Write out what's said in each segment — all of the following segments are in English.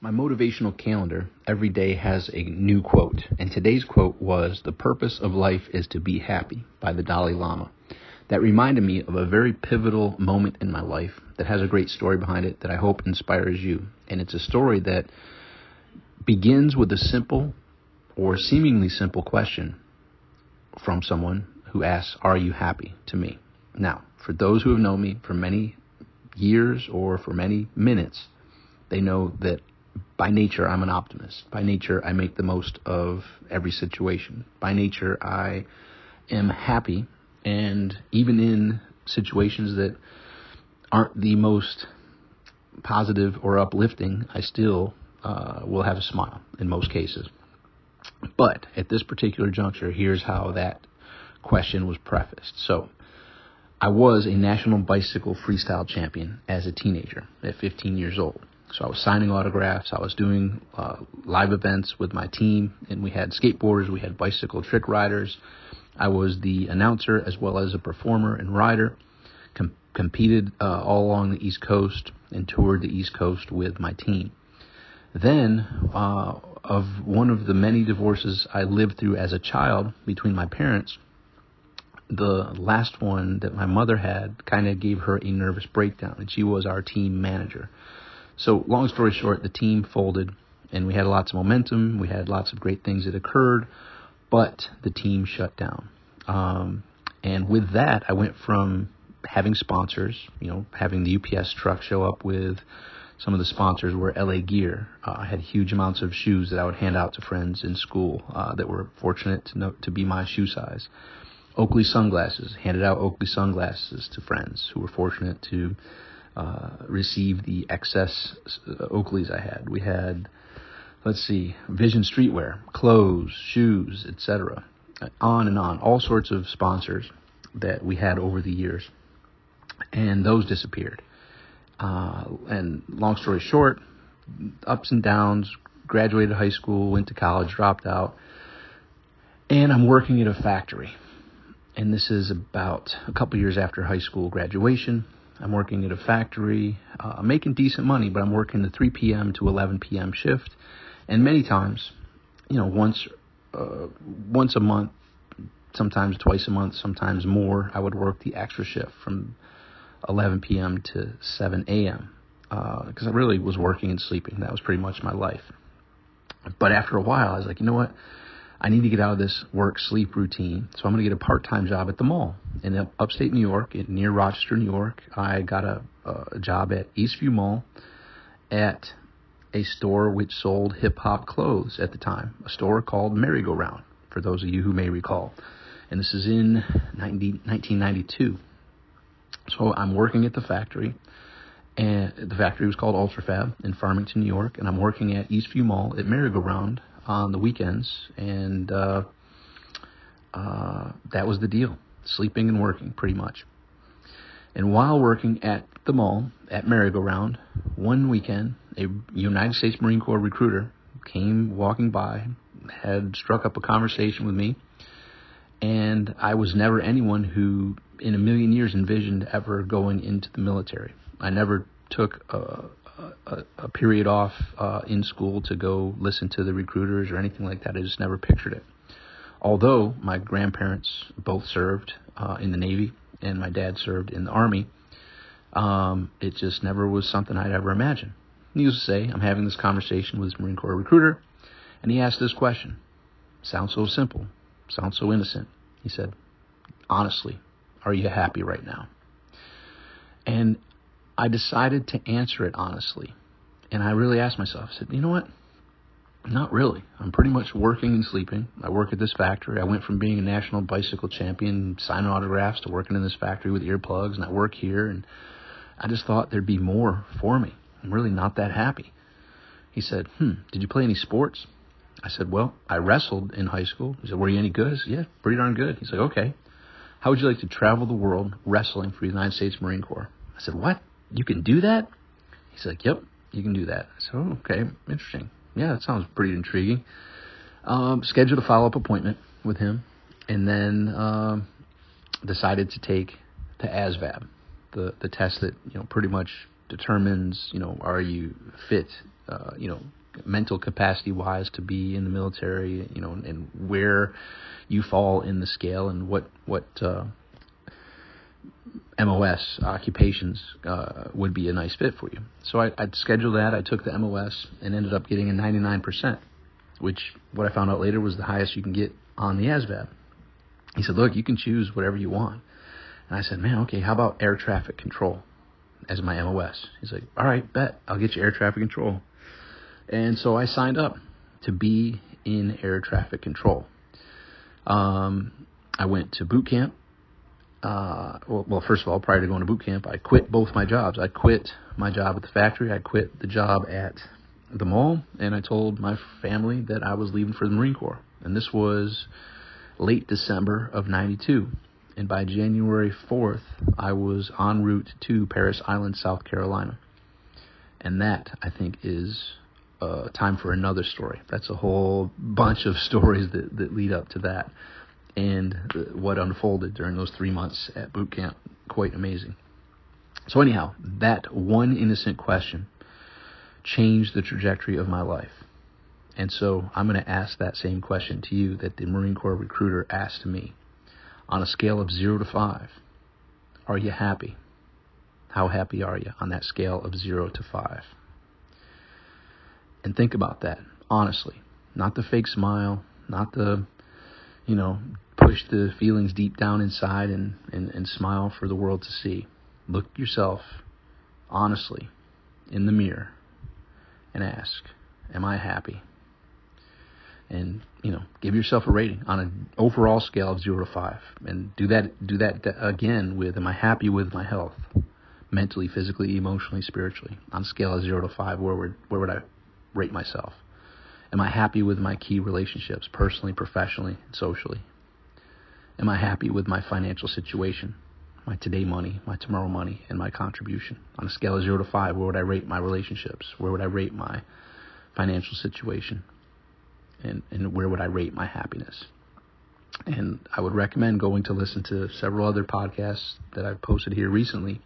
My motivational calendar every day has a new quote, and today's quote was, "The purpose of life is to be happy," by the Dalai Lama. That reminded me of a very pivotal moment in my life that has a great story behind it that I hope inspires you. And it's a story that begins with a simple or seemingly simple question from someone who asks, "Are you happy?" to me. Now, for those who have known me for many years or for many minutes, they know that by nature, I'm an optimist. By nature, I make the most of every situation. By nature, I am happy. And even in situations that aren't the most positive or uplifting, I still will have a smile in most cases. But at this particular juncture, here's how that question was prefaced. So I was a national bicycle freestyle champion as a teenager at 15 years old. So I was signing autographs, I was doing live events with my team, and we had skateboarders, we had bicycle trick riders. I was the announcer as well as a performer and rider, competed all along the East Coast and toured the East Coast with my team. Then, of one of the many divorces I lived through as a child between my parents, the last one that my mother had kind of gave her a nervous breakdown, and she was our team manager. So long story short, the team folded, and we had lots of momentum. We had lots of great things that occurred, but the team shut down. And with that, I went from having sponsors, having the UPS truck show up with some of the sponsors were LA Gear. I had huge amounts of shoes that I would hand out to friends in school that were fortunate to be my shoe size. Oakley sunglasses, handed out Oakley sunglasses to friends who were fortunate to receive the excess Oakleys I had. We had, Vision Streetwear, clothes, shoes, etc. On and on, all sorts of sponsors that we had over the years, and those disappeared. And long story short, ups and downs, graduated high school, went to college, dropped out, and I'm working at a factory. And this is about a couple years after high school graduation. I'm working at a factory, making decent money, but I'm working the 3 p.m. to 11 p.m. shift. And many times, once a month, sometimes twice a month, sometimes more, I would work the extra shift from 11 p.m. to 7 a.m. Because I really was working and sleeping. That was pretty much my life. But after a while, I was like, you know what? I need to get out of this work-sleep routine, so I'm going to get a part-time job at the mall in upstate New York, near Rochester, New York. I got a job at Eastview Mall at a store which sold hip-hop clothes at the time, a store called Merry Go Round, for those of you who may recall. And this is in 1992. So I'm working at the factory, and the factory was called Ultrafab in Farmington, New York, and I'm working at Eastview Mall at Merry Go Round on the weekends, and that was the deal, sleeping and working pretty much. And while working at the mall at Merry-Go-Round, one weekend, a United States Marine Corps recruiter came walking by, had struck up a conversation with me, and I was never anyone who in a million years envisioned ever going into the military. I never took a period off in school to go listen to the recruiters or anything like that. I just never pictured it. Although my grandparents both served in the Navy and my dad served in the Army, it just never was something I'd ever imagined. Needless to say, I'm having this conversation with this Marine Corps recruiter, and he asked this question. Sounds so simple. Sounds so innocent. He said, honestly, are you happy right now? And I decided to answer it honestly, and I really asked myself, I said, you know what, not really. I'm pretty much working and sleeping. I work at this factory. I went from being a national bicycle champion, signing autographs, to working in this factory with earplugs, and I work here, and I just thought there'd be more for me. I'm really not that happy. He said, did you play any sports? I said, well, I wrestled in high school. He said, were you any good? I said, yeah, pretty darn good. He's like, okay, how would you like to travel the world wrestling for the United States Marine Corps? I said, what? You can do that? He's like, yep, you can do that. I said, oh, okay, interesting. Yeah, that sounds pretty intriguing. Scheduled a follow-up appointment with him, and then decided to take the ASVAB, the test that pretty much determines are you fit mental capacity-wise to be in the military, you know, and where you fall in the scale and what MOS occupations would be a nice fit for you. So I'd scheduled that. I took the MOS and ended up getting a 99%, which what I found out later was the highest you can get on the ASVAB. He said, look, you can choose whatever you want. And I said, man, okay, how about air traffic control as my MOS? He's like, all right, bet. I'll get you air traffic control. And so I signed up to be in air traffic control. I went to boot camp. Well, first of all, prior to going to boot camp, I quit both my jobs. I quit my job at the factory. I quit the job at the mall. And I told my family that I was leaving for the Marine Corps. And this was late December of 92. And by January 4th, I was en route to Parris Island, South Carolina. And that, I think, is time for another story. That's a whole bunch of stories that lead up to that. And what unfolded during those 3 months at boot camp, quite amazing. So anyhow, that one innocent question changed the trajectory of my life. And so I'm going to ask that same question to you that the Marine Corps recruiter asked me. On a scale of 0 to 5, are you happy? How happy are you on that scale of 0 to 5? And think about that, honestly. Not the fake smile, not the, push the feelings deep down inside and smile for the world to see. Look yourself honestly in the mirror and ask, am I happy? And, give yourself a rating on an overall scale of 0 to 5. And do that again with, am I happy with my health? Mentally, physically, emotionally, spiritually. On a scale of 0 to 5, where would I rate myself? Am I happy with my key relationships, personally, professionally, and socially? Am I happy with my financial situation, my today money, my tomorrow money, and my contribution? On a scale of 0 to 5, where would I rate my relationships? Where would I rate my financial situation? And where would I rate my happiness? And I would recommend going to listen to several other podcasts that I've posted here recently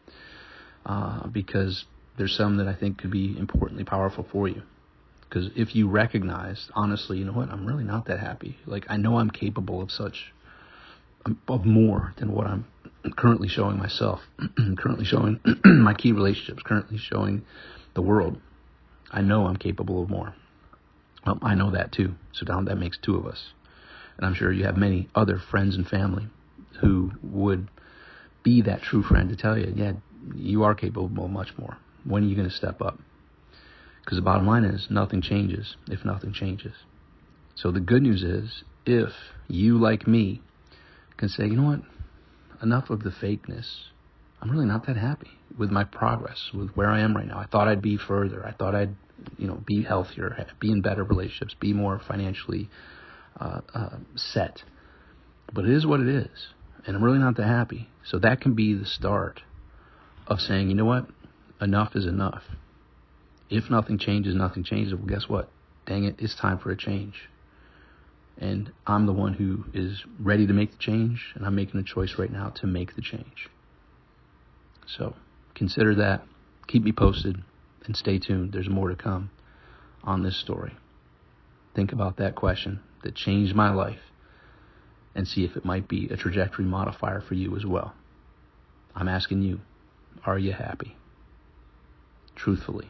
because there's some that I think could be importantly powerful for you. Because if you recognize, honestly, you know what, I'm really not that happy. Like, I know I'm capable of more than what I'm currently showing myself, currently showing my key relationships, currently showing the world. I know I'm capable of more. I know that too. So now that makes 2 of us. And I'm sure you have many other friends and family who would be that true friend to tell you, yeah, you are capable of much more. When are you going to step up? Because the bottom line is nothing changes if nothing changes. So the good news is if you, like me, can say, you know what, enough of the fakeness. I'm really not that happy with my progress, with where I am right now. I thought I'd be further. I thought I'd be healthier, be in better relationships, be more financially set. But it is what it is, and I'm really not that happy. So that can be the start of saying, you know what, enough is enough. If nothing changes, well, guess what? Dang it, it's time for a change. And I'm the one who is ready to make the change, and I'm making a choice right now to make the change. So consider that. Keep me posted. And stay tuned, there's more to come on this story. Think about that question that changed my life and see if it might be a trajectory modifier for you as well. I'm asking you, are you happy? Truthfully,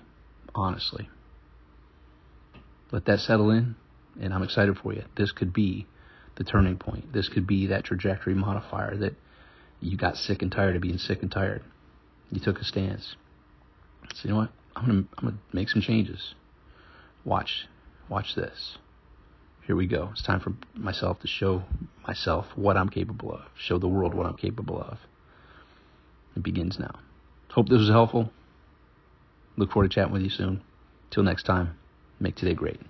honestly. Let that settle in, and I'm excited for you. This could be the turning point. This could be that trajectory modifier that you got sick and tired of being sick and tired. You took a stance. So you know what? I'm gonna make some changes. Watch this. Here we go. It's time for myself to show myself what I'm capable of. Show the world what I'm capable of. It begins now. Hope this was helpful. Look forward to chatting with you soon. Till next time, make today great.